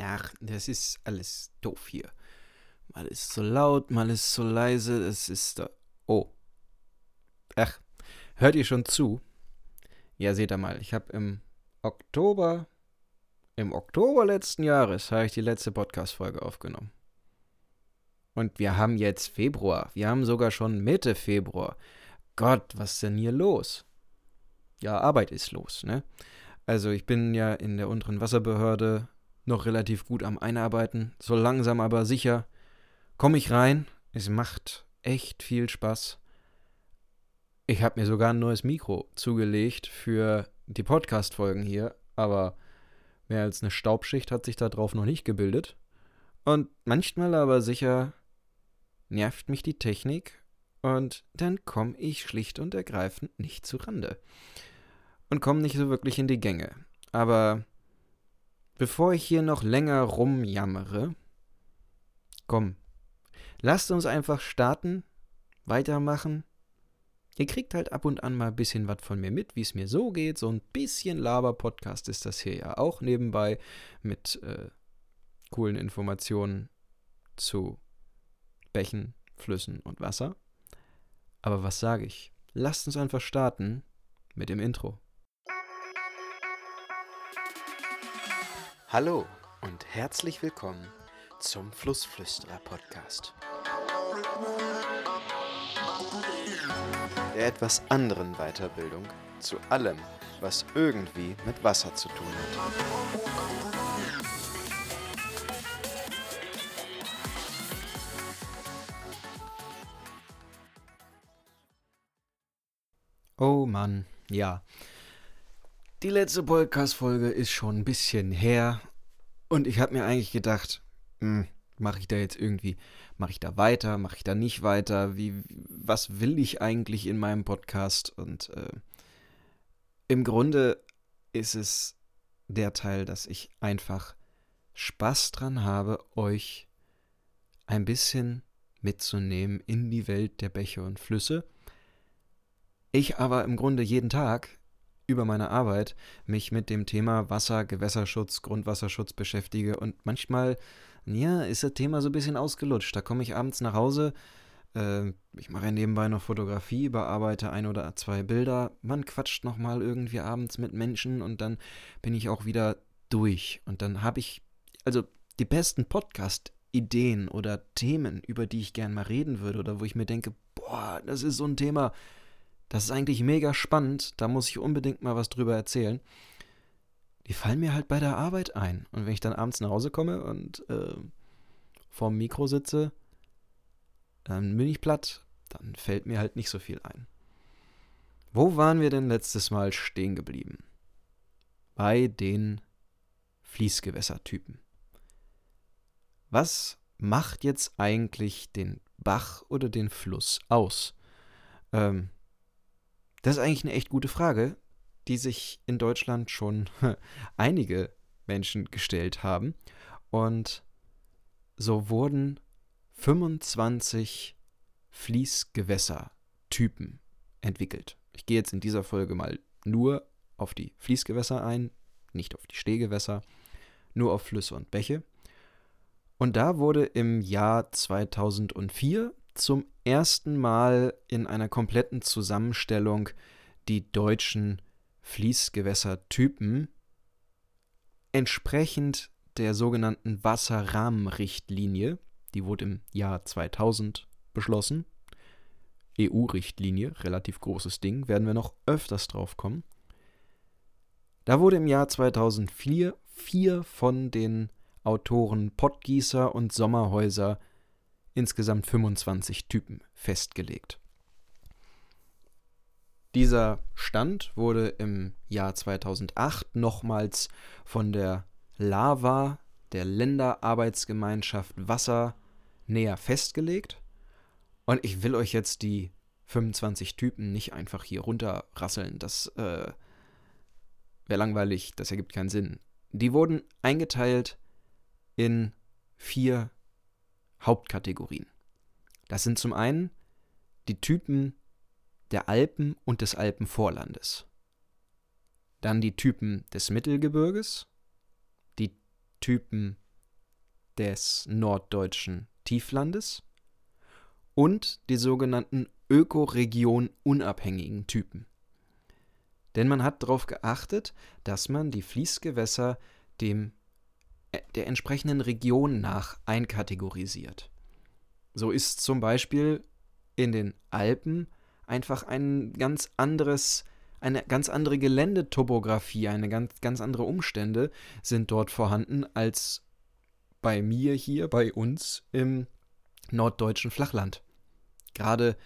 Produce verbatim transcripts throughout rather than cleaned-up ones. Ach, das ist alles doof hier. Mal ist so laut, mal ist so leise, das ist da. Oh. Ach, hört ihr schon zu? Ja, seht ihr mal, ich habe im Oktober, im Oktober letzten Jahres, habe ich die letzte Podcast-Folge aufgenommen. Und wir haben jetzt Februar, wir haben sogar schon Mitte Februar. Gott, was ist denn hier los? Ja, Arbeit ist los, ne? Also ich bin ja in der unteren Wasserbehörde noch relativ gut am Einarbeiten, so langsam aber sicher komme ich rein. Es macht echt viel Spaß. Ich habe mir sogar ein neues Mikro zugelegt für die Podcast-Folgen hier, aber mehr als eine Staubschicht hat sich da drauf noch nicht gebildet. Und manchmal aber sicher nervt mich die Technik und dann komme ich schlicht und ergreifend nicht zu Rande und komme nicht so wirklich in die Gänge. Aber bevor ich hier noch länger rumjammere, komm, lasst uns einfach starten, weitermachen. Ihr kriegt halt ab und an mal ein bisschen was von mir mit, wie es mir so geht. So ein bisschen Laber-Podcast ist das hier ja auch nebenbei mit äh, coolen Informationen zu Bächen, Flüssen und Wasser. Aber was sage ich? Lasst uns einfach starten mit dem Intro. Hallo und herzlich willkommen zum Flussflüsterer-Podcast. Der etwas anderen Weiterbildung zu allem, was irgendwie mit Wasser zu tun hat. Oh Mann, ja. Die letzte Podcast-Folge ist schon ein bisschen her und ich habe mir eigentlich gedacht, mh, mache ich da jetzt irgendwie, mache ich da weiter, mache ich da nicht weiter, wie, was will ich eigentlich in meinem Podcast? Und äh, im Grunde ist es der Teil, dass ich einfach Spaß dran habe, euch ein bisschen mitzunehmen in die Welt der Bäche und Flüsse. Ich aber im Grunde jeden Tag über meine Arbeit mich mit dem Thema Wasser, Gewässerschutz, Grundwasserschutz beschäftige und manchmal, ja, ist das Thema so ein bisschen ausgelutscht. Da komme ich abends nach Hause, äh, ich mache nebenbei noch Fotografie, bearbeite ein oder zwei Bilder, man quatscht nochmal irgendwie abends mit Menschen und dann bin ich auch wieder durch. Und dann habe ich, also die besten Podcast-Ideen oder Themen, über die ich gern mal reden würde oder wo ich mir denke, boah, das ist so ein Thema, das ist eigentlich mega spannend, da muss ich unbedingt mal was drüber erzählen. Die fallen mir halt bei der Arbeit ein. Und wenn ich dann abends nach Hause komme und äh, vorm Mikro sitze, dann bin ich platt. Dann fällt mir halt nicht so viel ein. Wo waren wir denn letztes Mal stehen geblieben? Bei den Fließgewässertypen. Was macht jetzt eigentlich den Bach oder den Fluss aus? Ähm, Das ist eigentlich eine echt gute Frage, die sich in Deutschland schon einige Menschen gestellt haben. Und so wurden fünfundzwanzig Fließgewässertypen entwickelt. Ich gehe jetzt in dieser Folge mal nur auf die Fließgewässer ein, nicht auf die Stehgewässer, nur auf Flüsse und Bäche. Und da wurde im Jahr zweitausendvier zum ersten Mal in einer kompletten Zusammenstellung die deutschen Fließgewässertypen entsprechend der sogenannten Wasserrahmenrichtlinie, die wurde im Jahr zweitausend beschlossen, E U-Richtlinie, relativ großes Ding, werden wir noch öfters drauf kommen. Da wurde im Jahr zweitausendvier vier von den Autoren Pottgießer und Sommerhäuser insgesamt fünfundzwanzig Typen festgelegt. Dieser Stand wurde im Jahr zweitausendacht nochmals von der LAWA, der Länderarbeitsgemeinschaft Wasser, näher festgelegt. Und ich will euch jetzt die fünfundzwanzig Typen nicht einfach hier runterrasseln. Das äh, wäre langweilig, das ergibt keinen Sinn. Die wurden eingeteilt in vier Hauptkategorien. Das sind zum einen die Typen der Alpen und des Alpenvorlandes, dann die Typen des Mittelgebirges, die Typen des norddeutschen Tieflandes und die sogenannten ökoregionunabhängigen Typen. Denn man hat darauf geachtet, dass man die Fließgewässer dem, der entsprechenden Region nach einkategorisiert. So ist zum Beispiel in den Alpen einfach ein ganz anderes, eine ganz andere Geländetopographie, eine ganz, ganz andere Umstände sind dort vorhanden als bei mir hier, bei uns im norddeutschen Flachland. Gerade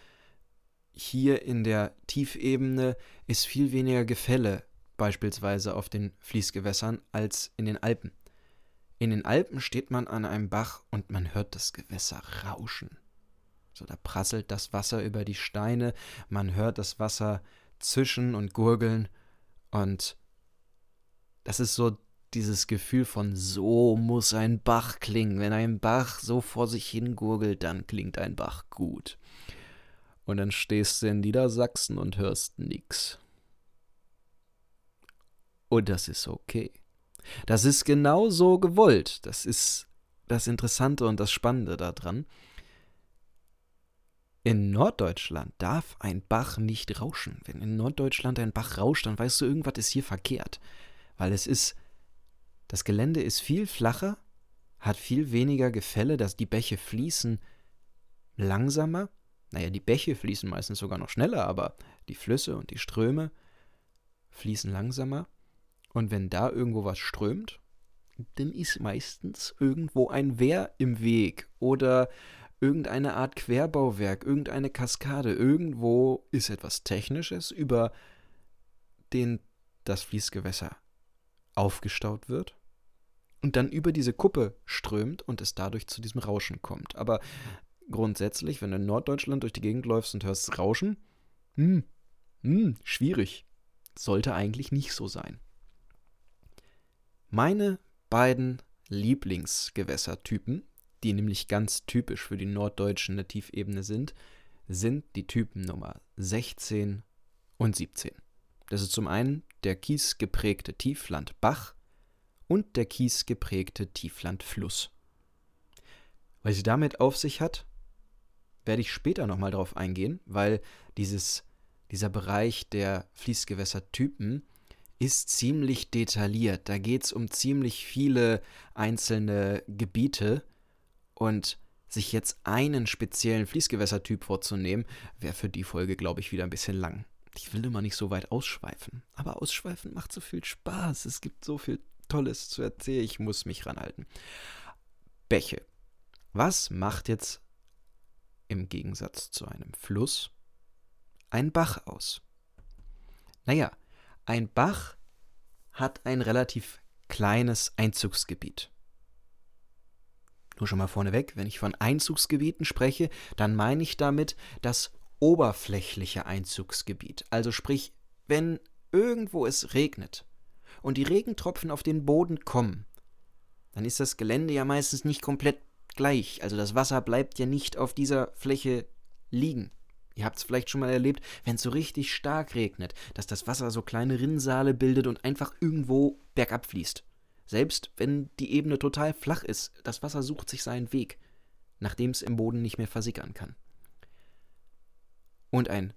hier in der Tiefebene ist viel weniger Gefälle beispielsweise auf den Fließgewässern als in den Alpen. In den Alpen steht man an einem Bach und man hört das Gewässer rauschen. So, da prasselt das Wasser über die Steine, man hört das Wasser zischen und gurgeln und das ist so dieses Gefühl von so muss ein Bach klingen. Wenn ein Bach so vor sich hin gurgelt, dann klingt ein Bach gut. Und dann stehst du in Niedersachsen und hörst nix. Und das ist okay. Das ist genau so gewollt. Das ist das Interessante und das Spannende daran. In Norddeutschland darf ein Bach nicht rauschen. Wenn in Norddeutschland ein Bach rauscht, dann weißt du, irgendwas ist hier verkehrt. Weil es ist, das Gelände ist viel flacher, hat viel weniger Gefälle, dass die Bäche fließen langsamer. Naja, die Bäche fließen meistens sogar noch schneller, aber die Flüsse und die Ströme fließen langsamer. Und wenn da irgendwo was strömt, dann ist meistens irgendwo ein Wehr im Weg oder irgendeine Art Querbauwerk, irgendeine Kaskade. Irgendwo ist etwas Technisches, über den das Fließgewässer aufgestaut wird und dann über diese Kuppe strömt und es dadurch zu diesem Rauschen kommt. Aber grundsätzlich, wenn du in Norddeutschland durch die Gegend läufst und hörst Rauschen, mh, mh, schwierig. Sollte eigentlich nicht so sein. Meine beiden Lieblingsgewässertypen, die nämlich ganz typisch für die Norddeutschen der Tiefebene sind, sind die Typen Nummer sechzehn und siebzehn. Das ist zum einen der kiesgeprägte Tieflandbach und der kiesgeprägte Tieflandfluss. Was sie damit auf sich hat, werde ich später nochmal drauf eingehen, weil dieses, dieser Bereich der Fließgewässertypen ist ziemlich detailliert. Da geht es um ziemlich viele einzelne Gebiete und sich jetzt einen speziellen Fließgewässertyp vorzunehmen, wäre für die Folge, glaube ich, wieder ein bisschen lang. Ich will immer nicht so weit ausschweifen, aber ausschweifen macht so viel Spaß. Es gibt so viel Tolles zu erzählen, ich muss mich ranhalten. Bäche. Was macht jetzt im Gegensatz zu einem Fluss ein Bach aus? Naja, ein Bach hat ein relativ kleines Einzugsgebiet. Nur schon mal vorneweg, wenn ich von Einzugsgebieten spreche, dann meine ich damit das oberflächliche Einzugsgebiet. Also sprich, wenn irgendwo es regnet und die Regentropfen auf den Boden kommen, dann ist das Gelände ja meistens nicht komplett gleich. Also das Wasser bleibt ja nicht auf dieser Fläche liegen. Ihr habt es vielleicht schon mal erlebt, wenn es so richtig stark regnet, dass das Wasser so kleine Rinnsale bildet und einfach irgendwo bergab fließt. Selbst wenn die Ebene total flach ist, das Wasser sucht sich seinen Weg, nachdem es im Boden nicht mehr versickern kann. Und ein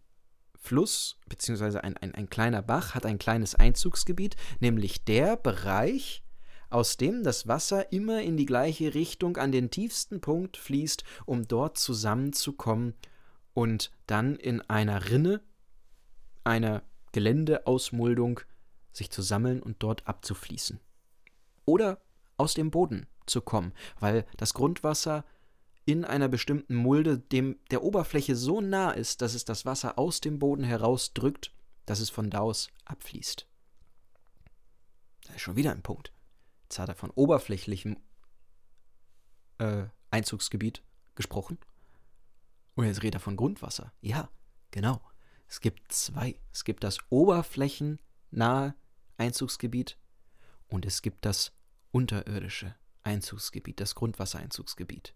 Fluss, beziehungsweise ein, ein, ein kleiner Bach, hat ein kleines Einzugsgebiet, nämlich der Bereich, aus dem das Wasser immer in die gleiche Richtung an den tiefsten Punkt fließt, um dort zusammenzukommen und dann in einer Rinne, einer Geländeausmuldung, sich zu sammeln und dort abzufließen. Oder aus dem Boden zu kommen, weil das Grundwasser in einer bestimmten Mulde dem, der Oberfläche so nah ist, dass es das Wasser aus dem Boden herausdrückt, dass es von da aus abfließt. Das ist schon wieder ein Punkt. Jetzt hat er von oberflächlichem äh, Einzugsgebiet gesprochen. Und jetzt redet er von Grundwasser. Ja, genau. Es gibt zwei. Es gibt das oberflächennahe Einzugsgebiet und es gibt das unterirdische Einzugsgebiet, das Grundwassereinzugsgebiet.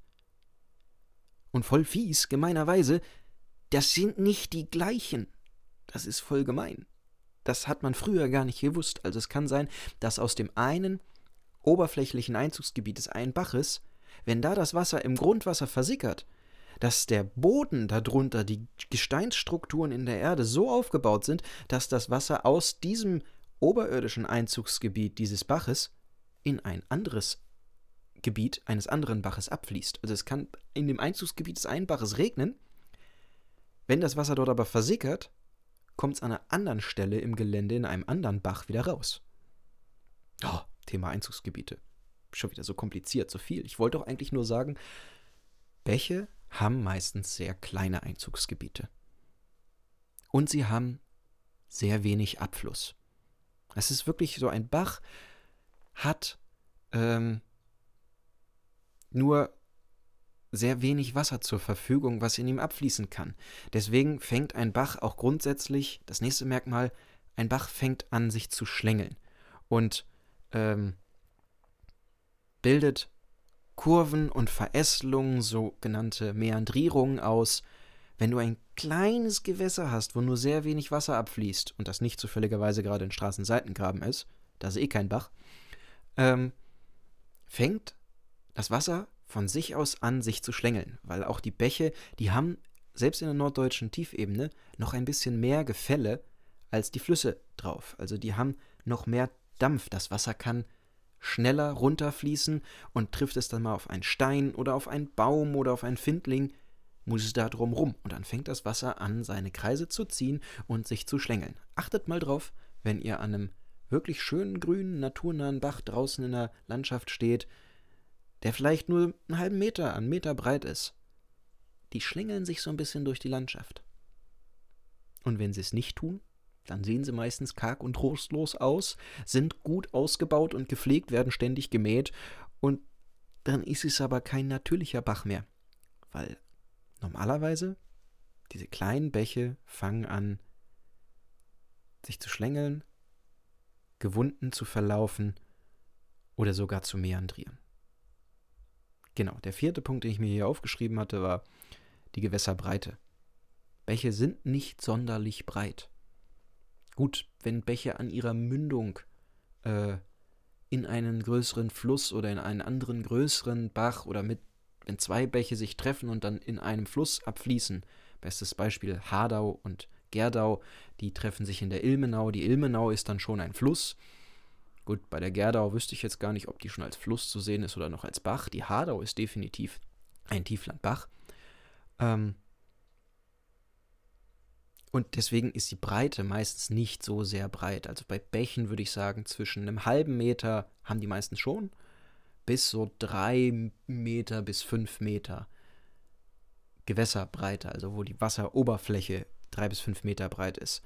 Und voll fies, gemeinerweise, das sind nicht die gleichen. Das ist voll gemein. Das hat man früher gar nicht gewusst. Also es kann sein, dass aus dem einen oberflächlichen Einzugsgebietes ein Baches, wenn da das Wasser im Grundwasser versickert, dass der Boden darunter, die Gesteinsstrukturen in der Erde so aufgebaut sind, dass das Wasser aus diesem oberirdischen Einzugsgebiet dieses Baches in ein anderes Gebiet eines anderen Baches abfließt. Also es kann in dem Einzugsgebiet des einen Baches regnen, wenn das Wasser dort aber versickert, kommt es an einer anderen Stelle im Gelände in einem anderen Bach wieder raus. Oh, Thema Einzugsgebiete. Schon wieder so kompliziert, so viel. Ich wollte doch eigentlich nur sagen, Bäche haben meistens sehr kleine Einzugsgebiete. Und sie haben sehr wenig Abfluss. Es ist wirklich so, ein Bach hat ähm, nur sehr wenig Wasser zur Verfügung, was in ihm abfließen kann. Deswegen fängt ein Bach auch grundsätzlich, das nächste Merkmal, ein Bach fängt an, sich zu schlängeln und ähm, bildet Kurven und Verästelungen, sogenannte Mäandrierungen aus. Wenn du ein kleines Gewässer hast, wo nur sehr wenig Wasser abfließt und das nicht zufälligerweise gerade in Straßenseitengraben ist, da ist eh kein Bach, ähm, fängt das Wasser von sich aus an, sich zu schlängeln, weil auch die Bäche, die haben, selbst in der norddeutschen Tiefebene, noch ein bisschen mehr Gefälle als die Flüsse drauf. Also die haben noch mehr Dampf. Das Wasser kann schneller runterfließen und trifft es dann mal auf einen Stein oder auf einen Baum oder auf einen Findling, muss es da drum rum. Und dann fängt das Wasser an, seine Kreise zu ziehen und sich zu schlängeln. Achtet mal drauf, wenn ihr an einem wirklich schönen, grünen, naturnahen Bach draußen in der Landschaft steht, der vielleicht nur einen halben Meter, einen Meter breit ist. Die schlängeln sich so ein bisschen durch die Landschaft. Und wenn sie es nicht tun, dann sehen sie meistens karg und trostlos aus, sind gut ausgebaut und gepflegt, werden ständig gemäht und dann ist es aber kein natürlicher Bach mehr. Weil normalerweise diese kleinen Bäche fangen an, sich zu schlängeln, Gewunden zu verlaufen oder sogar zu mäandrieren. Genau, der vierte Punkt, den ich mir hier aufgeschrieben hatte, war die Gewässerbreite. Bäche sind nicht sonderlich breit. Gut, wenn Bäche an ihrer Mündung äh, in einen größeren Fluss oder in einen anderen größeren Bach oder mit, wenn zwei Bäche sich treffen und dann in einem Fluss abfließen, bestes Beispiel Hardau und Gerdau, die treffen sich in der Ilmenau. Die Ilmenau ist dann schon ein Fluss. Gut, bei der Gerdau wüsste ich jetzt gar nicht, ob die schon als Fluss zu sehen ist oder noch als Bach. Die Hardau ist definitiv ein Tieflandbach. Ähm Und deswegen ist die Breite meistens nicht so sehr breit. Also bei Bächen würde ich sagen, zwischen einem halben Meter haben die meistens schon, bis so drei Meter bis fünf Meter Gewässerbreite, also wo die Wasseroberfläche drei bis fünf Meter breit ist.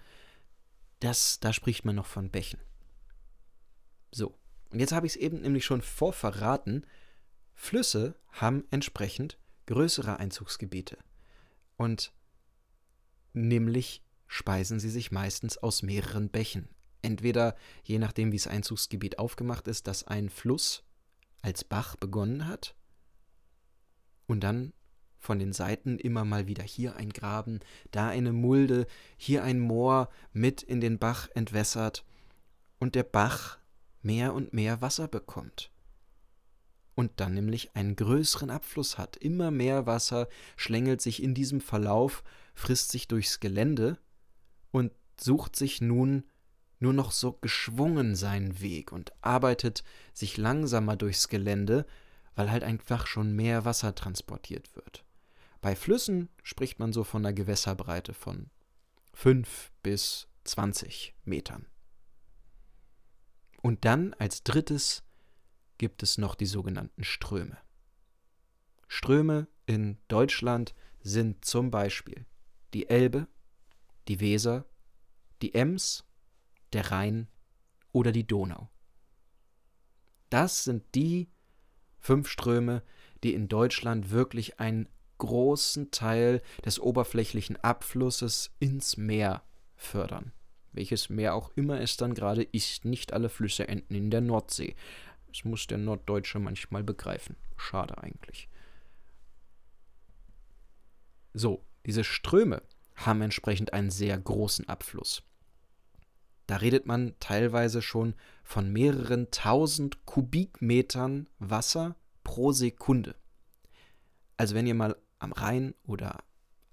Das, da spricht man noch von Bächen. So, und jetzt habe ich es eben nämlich schon vorverraten, Flüsse haben entsprechend größere Einzugsgebiete und nämlich speisen sie sich meistens aus mehreren Bächen. Entweder, je nachdem wie das Einzugsgebiet aufgemacht ist, dass ein Fluss als Bach begonnen hat und dann von den Seiten immer mal wieder hier ein Graben, da eine Mulde, hier ein Moor mit in den Bach entwässert und der Bach mehr und mehr Wasser bekommt und dann nämlich einen größeren Abfluss hat. Immer mehr Wasser schlängelt sich in diesem Verlauf, frisst sich durchs Gelände und sucht sich nun nur noch so geschwungen seinen Weg und arbeitet sich langsamer durchs Gelände, weil halt einfach schon mehr Wasser transportiert wird. Bei Flüssen spricht man so von einer Gewässerbreite von fünf bis zwanzig Metern. Und dann als drittes gibt es noch die sogenannten Ströme. Ströme in Deutschland sind zum Beispiel die Elbe, die Weser, die Ems, der Rhein oder die Donau. Das sind die fünf Ströme, die in Deutschland wirklich einen großen Teil des oberflächlichen Abflusses ins Meer fördern. Welches Meer auch immer es dann gerade ist, nicht alle Flüsse enden in der Nordsee. Das muss der Norddeutsche manchmal begreifen. Schade eigentlich. So, diese Ströme haben entsprechend einen sehr großen Abfluss. Da redet man teilweise schon von mehreren tausend Kubikmetern Wasser pro Sekunde. Also wenn ihr mal am Rhein oder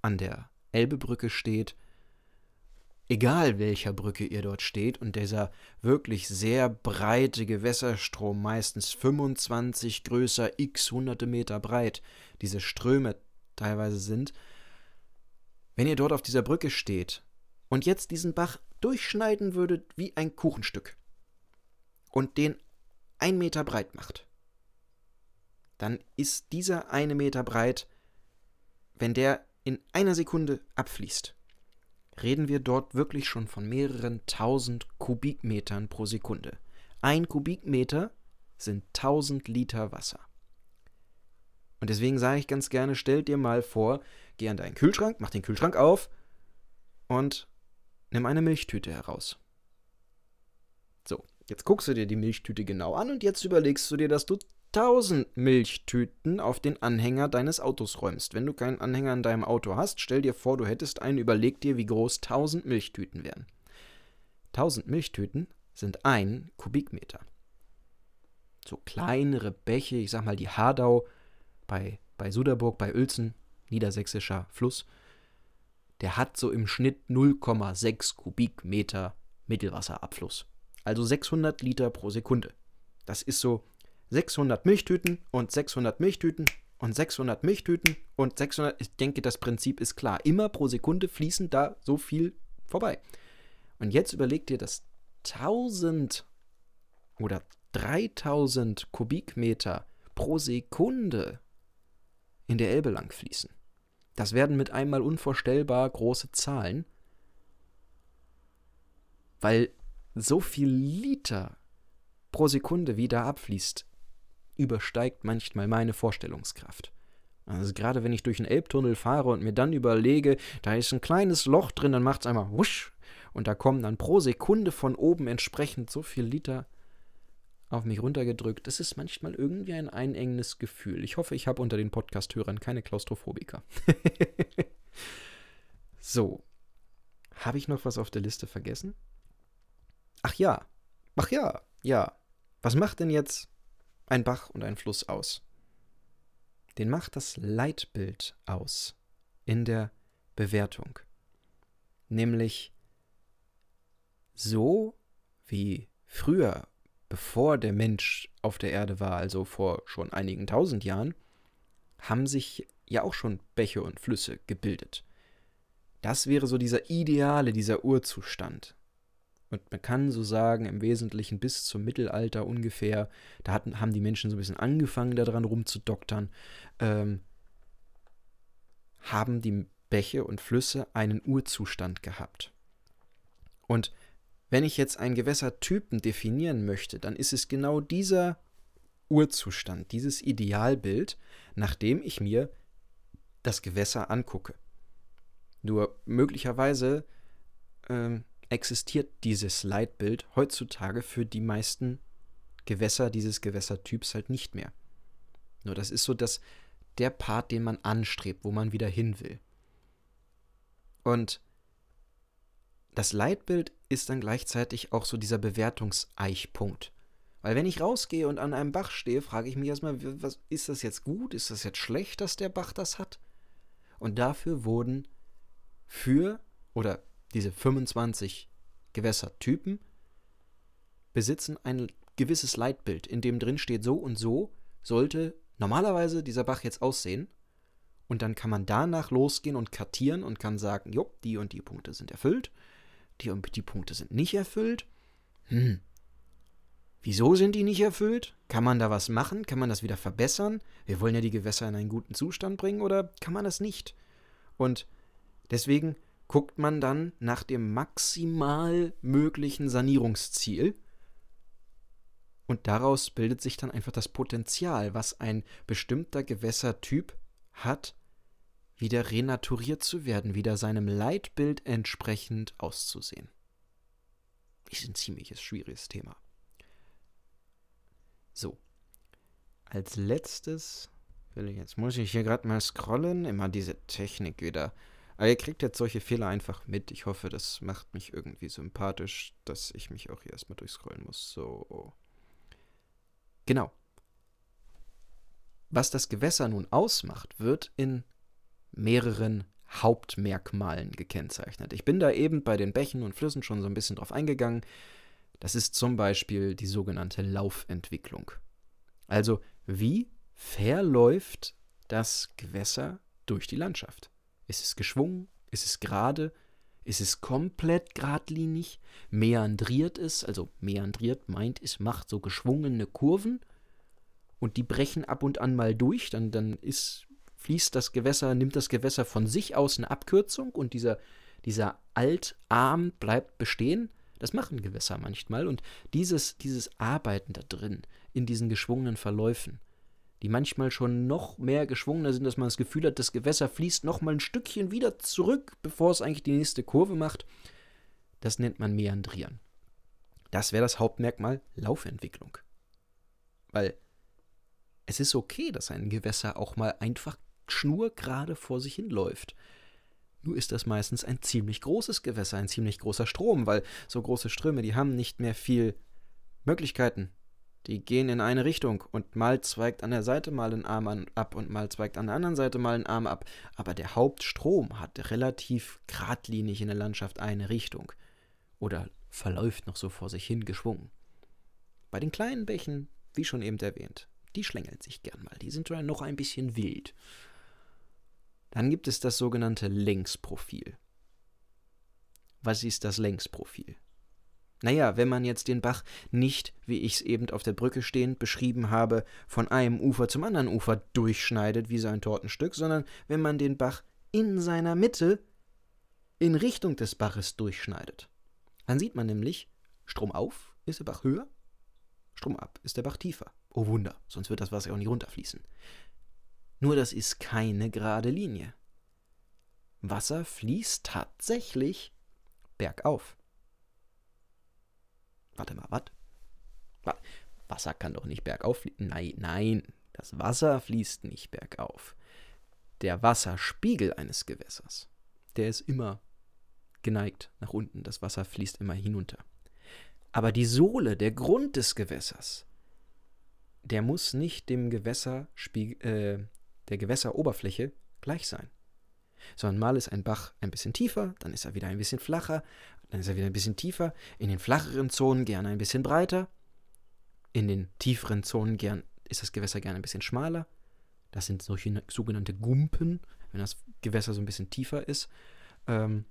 an der Elbebrücke steht, egal welcher Brücke ihr dort steht und dieser wirklich sehr breite Gewässerstrom, meistens fünfundzwanzig größer, x hunderte Meter breit, diese Ströme teilweise sind, wenn ihr dort auf dieser Brücke steht und jetzt diesen Bach durchschneiden würdet wie ein Kuchenstück und den ein Meter breit macht, dann ist dieser eine Meter breit, wenn der in einer Sekunde abfließt, reden wir dort wirklich schon von mehreren tausend Kubikmetern pro Sekunde. Ein Kubikmeter sind tausend Liter Wasser. Und deswegen sage ich ganz gerne, stell dir mal vor, geh an deinen Kühlschrank, mach den Kühlschrank auf und nimm eine Milchtüte heraus. So, jetzt guckst du dir die Milchtüte genau an und jetzt überlegst du dir, dass du tausend Milchtüten auf den Anhänger deines Autos räumst. Wenn du keinen Anhänger in deinem Auto hast, stell dir vor, du hättest einen, überleg dir, wie groß tausend Milchtüten wären. tausend Milchtüten sind ein Kubikmeter. So kleinere Bäche, ich sag mal die Hardau bei, bei Suderburg, bei Uelzen, niedersächsischer Fluss, der hat so im Schnitt null Komma sechs Kubikmeter Mittelwasserabfluss. Also sechshundert Liter pro Sekunde. Das ist so sechshundert Milchtüten und sechshundert Milchtüten und sechshundert Milchtüten und sechshundert, ich denke, das Prinzip ist klar. Immer pro Sekunde fließen da so viel vorbei. Und jetzt überleg dir, dass tausend oder dreitausend Kubikmeter pro Sekunde in der Elbe lang fließen. Das werden mit einmal unvorstellbar große Zahlen, weil so viel Liter pro Sekunde, wie da abfließt, übersteigt manchmal meine Vorstellungskraft. Also gerade wenn ich durch einen Elbtunnel fahre und mir dann überlege, da ist ein kleines Loch drin, dann macht es einmal wusch und da kommen dann pro Sekunde von oben entsprechend so viel Liter auf mich runtergedrückt. Das ist manchmal irgendwie ein einengendes Gefühl. Ich hoffe, ich habe unter den Podcast-Hörern keine Klaustrophobiker. So. Habe ich noch was auf der Liste vergessen? Ach ja. Ach ja. Ja. Was macht denn jetzt ein Bach und ein Fluss aus? Den macht das Leitbild aus in der Bewertung. Nämlich so wie früher, bevor der Mensch auf der Erde war, also vor schon einigen tausend Jahren, haben sich ja auch schon Bäche und Flüsse gebildet. Das wäre so dieser ideale, dieser Urzustand. Und man kann so sagen, im Wesentlichen bis zum Mittelalter ungefähr, da hatten, haben die Menschen so ein bisschen angefangen, daran rumzudoktern, ähm, haben die Bäche und Flüsse einen Urzustand gehabt. Und wenn ich jetzt einen Gewässertypen definieren möchte, dann ist es genau dieser Urzustand, dieses Idealbild, nach dem ich mir das Gewässer angucke. Nur möglicherweise ähm, existiert dieses Leitbild heutzutage für die meisten Gewässer dieses Gewässertyps halt nicht mehr. Nur das ist so das, der Part, den man anstrebt, wo man wieder hin will. Und das Leitbild ist dann gleichzeitig auch so dieser Bewertungseichpunkt. Weil wenn ich rausgehe und an einem Bach stehe, frage ich mich erstmal, was, ist das jetzt gut? Ist das jetzt schlecht, dass der Bach das hat? Und dafür wurden für oder diese fünfundzwanzig Gewässertypen besitzen ein gewisses Leitbild, in dem drin steht, so und so sollte normalerweise dieser Bach jetzt aussehen. Und dann kann man danach losgehen und kartieren und kann sagen, jo, die und die Punkte sind erfüllt, die und die Punkte sind nicht erfüllt. Hm, wieso sind die nicht erfüllt? Kann man da was machen? Kann man das wieder verbessern? Wir wollen ja die Gewässer in einen guten Zustand bringen, oder kann man das nicht? Und deswegen guckt man dann nach dem maximal möglichen Sanierungsziel. Und daraus bildet sich dann einfach das Potenzial, was ein bestimmter Gewässertyp hat, wieder renaturiert zu werden, wieder seinem Leitbild entsprechend auszusehen. Ist ein ziemliches schwieriges Thema. So, als letztes will ich, jetzt muss ich hier gerade mal scrollen, immer diese Technik wieder. Aber ihr kriegt jetzt solche Fehler einfach mit. Ich hoffe, das macht mich irgendwie sympathisch, dass ich mich auch hier erstmal durchscrollen muss. So. Genau. Was das Gewässer nun ausmacht, wird in mehreren Hauptmerkmalen gekennzeichnet. Ich bin da eben bei den Bächen und Flüssen schon so ein bisschen drauf eingegangen. Das ist zum Beispiel die sogenannte Laufentwicklung. Also, wie verläuft das Gewässer durch die Landschaft? Ist es geschwungen? Ist es gerade? Ist es komplett geradlinig? Meandriert es? Also, meandriert meint, es macht so geschwungene Kurven und die brechen ab und an mal durch. Dann, dann ist, fließt das Gewässer, nimmt das Gewässer von sich aus eine Abkürzung und dieser, dieser Altarm bleibt bestehen. Das machen Gewässer manchmal und dieses, dieses Arbeiten da drin, in diesen geschwungenen Verläufen, die manchmal schon noch mehr geschwungener sind, dass man das Gefühl hat, das Gewässer fließt noch mal ein Stückchen wieder zurück, bevor es eigentlich die nächste Kurve macht, das nennt man Mäandrieren. Das wäre das Hauptmerkmal Laufentwicklung. Weil es ist okay, dass ein Gewässer auch mal einfach schnurgerade vor sich hinläuft. Nur ist das meistens ein ziemlich großes Gewässer, ein ziemlich großer Strom, weil so große Ströme, die haben nicht mehr viel Möglichkeiten. Die gehen in eine Richtung und mal zweigt an der Seite mal ein Arm an, ab und mal zweigt an der anderen Seite mal ein Arm ab. Aber der Hauptstrom hat relativ geradlinig in der Landschaft eine Richtung oder verläuft noch so vor sich hin geschwungen. Bei den kleinen Bächen, wie schon eben erwähnt, die schlängeln sich gern mal, die sind dann noch ein bisschen wild. Dann gibt es das sogenannte Längsprofil. Was ist das Längsprofil? Naja, wenn man jetzt den Bach nicht, wie ich es eben auf der Brücke stehend beschrieben habe, von einem Ufer zum anderen Ufer durchschneidet wie so ein Tortenstück, sondern wenn man den Bach in seiner Mitte in Richtung des Baches durchschneidet. Dann sieht man nämlich, stromauf ist der Bach höher, stromab ist der Bach tiefer. Oh Wunder, sonst wird das Wasser auch nicht runterfließen. Nur das ist keine gerade Linie. Wasser fließt tatsächlich bergauf. Warte mal, was? Wasser kann doch nicht bergauf fließen. Nein, nein, das Wasser fließt nicht bergauf. Der Wasserspiegel eines Gewässers, der ist immer geneigt nach unten. Das Wasser fließt immer hinunter. Aber die Sohle, der Grund des Gewässers, der muss nicht dem Gewässerspiegel, äh, der Gewässeroberfläche gleich sein. Sondern mal ist ein Bach ein bisschen tiefer, dann ist er wieder ein bisschen flacher, dann ist er wieder ein bisschen tiefer, in den flacheren Zonen gerne ein bisschen breiter, in den tieferen Zonen gern, ist das Gewässer gerne ein bisschen schmaler. Das sind solche sogenannte Gumpen, wenn das Gewässer so ein bisschen tiefer ist. Ähm,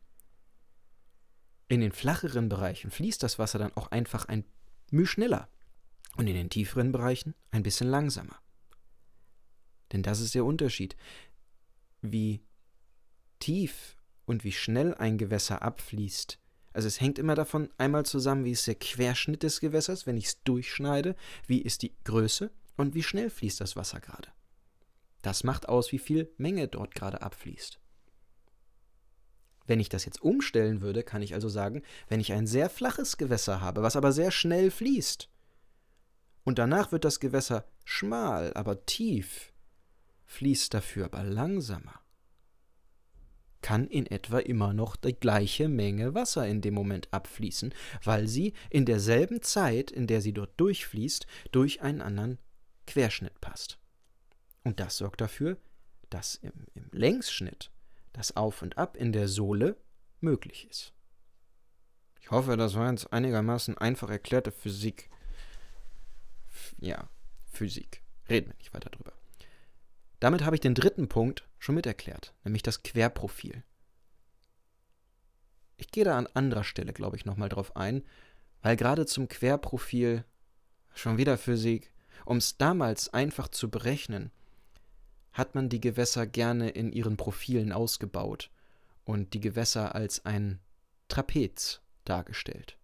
in den flacheren Bereichen fließt das Wasser dann auch einfach ein Müh schneller und in den tieferen Bereichen ein bisschen langsamer. Denn das ist der Unterschied. Wie tief und wie schnell ein Gewässer abfließt. Also es hängt immer davon einmal zusammen, wie ist der Querschnitt des Gewässers, wenn ich es durchschneide, wie ist die Größe und wie schnell fließt das Wasser gerade. Das macht aus, wie viel Menge dort gerade abfließt. Wenn ich das jetzt umstellen würde, kann ich also sagen, wenn ich ein sehr flaches Gewässer habe, was aber sehr schnell fließt und danach wird das Gewässer schmal, aber tief, fließt dafür aber langsamer, kann in etwa immer noch die gleiche Menge Wasser in dem Moment abfließen, weil sie in derselben Zeit, in der sie dort durchfließt, durch einen anderen Querschnitt passt. Und das sorgt dafür, dass im, im Längsschnitt das Auf und Ab in der Sohle möglich ist. Ich hoffe, das war jetzt einigermaßen einfach erklärte Physik. F- ja, Physik. Reden wir nicht weiter drüber. Damit habe ich den dritten Punkt schon mit erklärt, nämlich das Querprofil. Ich gehe da an anderer Stelle, glaube ich, nochmal drauf ein, weil gerade zum Querprofil, schon wieder Physik, um es damals einfach zu berechnen, hat man die Gewässer gerne in ihren Profilen ausgebaut und die Gewässer als ein Trapez dargestellt.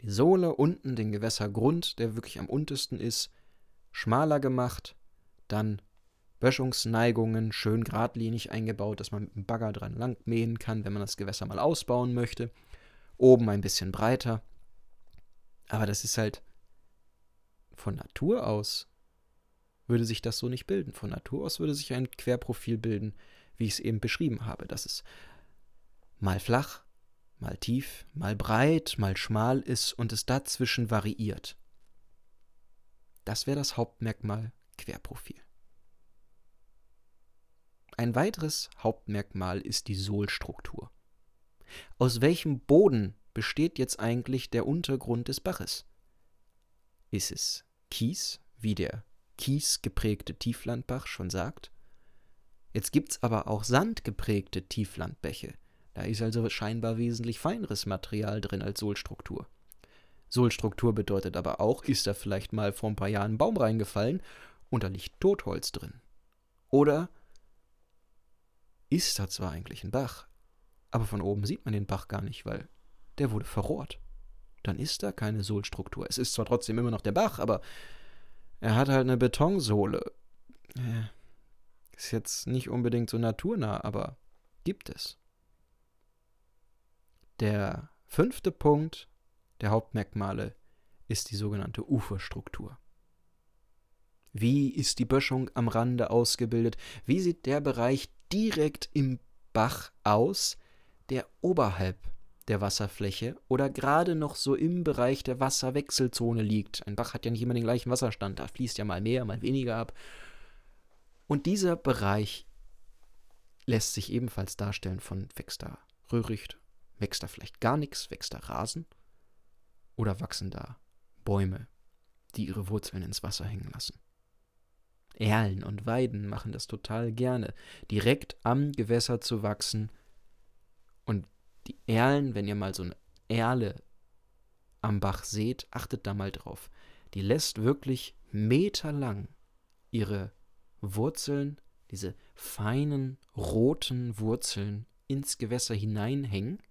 Die Sohle unten, den Gewässergrund, der wirklich am untersten ist, schmaler gemacht, dann Böschungsneigungen schön geradlinig eingebaut, dass man mit dem Bagger dran lang mähen kann, wenn man das Gewässer mal ausbauen möchte. Oben ein bisschen breiter. Aber das ist halt von Natur aus würde sich das so nicht bilden. Von Natur aus würde sich ein Querprofil bilden, wie ich es eben beschrieben habe, dass es mal flach, mal tief, mal breit, mal schmal ist und es dazwischen variiert. Das wäre das Hauptmerkmal Querprofil. Ein weiteres Hauptmerkmal ist die Sohlstruktur. Aus welchem Boden besteht jetzt eigentlich der Untergrund des Baches? Ist es Kies, wie der kiesgeprägte Tieflandbach schon sagt? Jetzt gibt es aber auch sandgeprägte Tieflandbäche. Da ist also scheinbar wesentlich feineres Material drin als Sohlstruktur. Sohlstruktur bedeutet aber auch, ist da vielleicht mal vor ein paar Jahren ein Baum reingefallen und da liegt Totholz drin. Oder ist da zwar eigentlich ein Bach, aber von oben sieht man den Bach gar nicht, weil der wurde verrohrt. Dann ist da keine Sohlstruktur. Es ist zwar trotzdem immer noch der Bach, aber er hat halt eine Betonsohle. Ist jetzt nicht unbedingt so naturnah, aber gibt es. Der fünfte Punkt der Hauptmerkmale ist die sogenannte Uferstruktur. Wie ist die Böschung am Rande ausgebildet? Wie sieht der Bereich direkt im Bach aus, der oberhalb der Wasserfläche oder gerade noch so im Bereich der Wasserwechselzone liegt? Ein Bach hat ja nicht immer den gleichen Wasserstand, da fließt ja mal mehr, mal weniger ab. Und dieser Bereich lässt sich ebenfalls darstellen von wächst da Röhricht. Wächst da vielleicht gar nichts? Wächst da Rasen? Oder wachsen da Bäume, die ihre Wurzeln ins Wasser hängen lassen? Erlen und Weiden machen das total gerne, direkt am Gewässer zu wachsen. Und die Erlen, wenn ihr mal so eine Erle am Bach seht, achtet da mal drauf. Die lässt wirklich meterlang ihre Wurzeln, diese feinen, roten Wurzeln, ins Gewässer hineinhängen,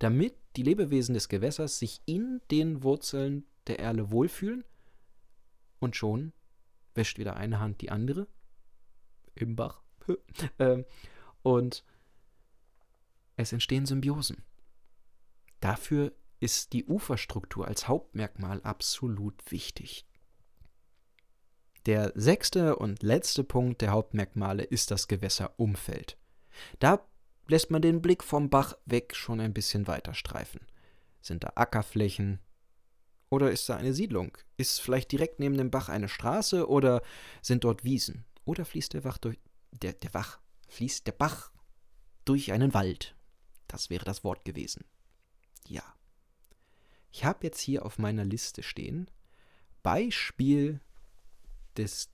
damit die Lebewesen des Gewässers sich in den Wurzeln der Erle wohlfühlen, und schon wäscht wieder eine Hand die andere im Bach und es entstehen Symbiosen. Dafür ist die Uferstruktur als Hauptmerkmal absolut wichtig. Der sechste und letzte Punkt der Hauptmerkmale ist das Gewässerumfeld. Da lässt man den Blick vom Bach weg schon ein bisschen weiter streifen. Sind da Ackerflächen? Oder ist da eine Siedlung? Ist vielleicht direkt neben dem Bach eine Straße oder sind dort Wiesen? Oder fließt der Bach durch der, der Bach fließt der Bach durch einen Wald? Das wäre das Wort gewesen. Ja. Ich habe jetzt hier auf meiner Liste stehen Beispiel des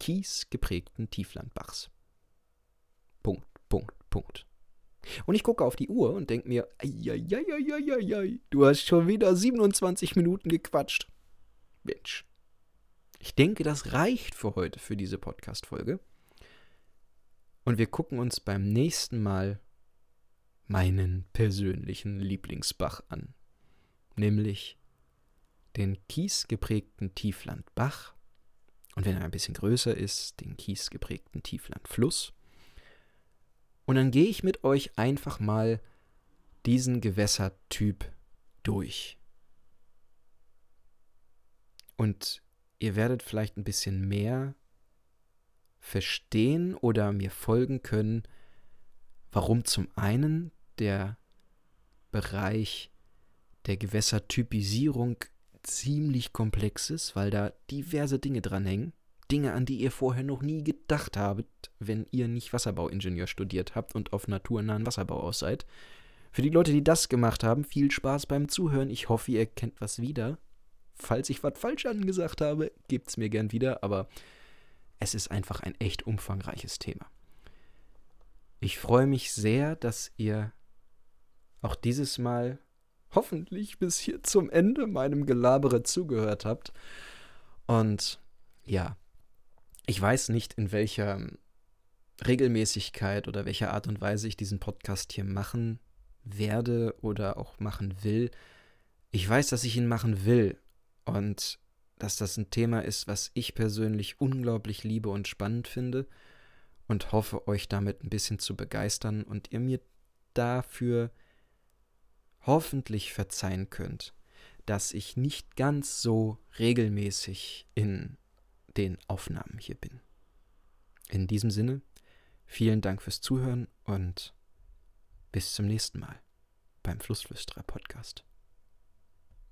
kiesgeprägten Tieflandbachs. Punkt, Punkt, Punkt. Und ich gucke auf die Uhr und denke mir, eieieiei, du hast schon wieder siebenundzwanzig Minuten gequatscht. Mensch. Ich denke, das reicht für heute, für diese Podcast-Folge. Und wir gucken uns beim nächsten Mal meinen persönlichen Lieblingsbach an. Nämlich den kiesgeprägten Tieflandbach. Und wenn er ein bisschen größer ist, den kiesgeprägten Tieflandfluss. Und dann gehe ich mit euch einfach mal diesen Gewässertyp durch. Und ihr werdet vielleicht ein bisschen mehr verstehen oder mir folgen können, warum zum einen der Bereich der Gewässertypisierung ziemlich komplex ist, weil da diverse Dinge dranhängen. Dinge, an die ihr vorher noch nie gedacht habt, wenn ihr nicht Wasserbauingenieur studiert habt und auf naturnahen Wasserbau aus seid. Für die Leute, die das gemacht haben, viel Spaß beim Zuhören. Ich hoffe, ihr kennt was wieder. Falls ich was falsch angesagt habe, gebt's mir gern wieder, aber es ist einfach ein echt umfangreiches Thema. Ich freue mich sehr, dass ihr auch dieses Mal hoffentlich bis hier zum Ende meinem Gelabere zugehört habt. Und ja, ich weiß nicht, in welcher Regelmäßigkeit oder welcher Art und Weise ich diesen Podcast hier machen werde oder auch machen will. Ich weiß, dass ich ihn machen will und dass das ein Thema ist, was ich persönlich unglaublich liebe und spannend finde und hoffe, euch damit ein bisschen zu begeistern und ihr mir dafür hoffentlich verzeihen könnt, dass ich nicht ganz so regelmäßig in den Aufnahmen hier bin. In diesem Sinne, Vielen Dank fürs Zuhören und bis zum nächsten Mal beim Flussflüsterer Podcast.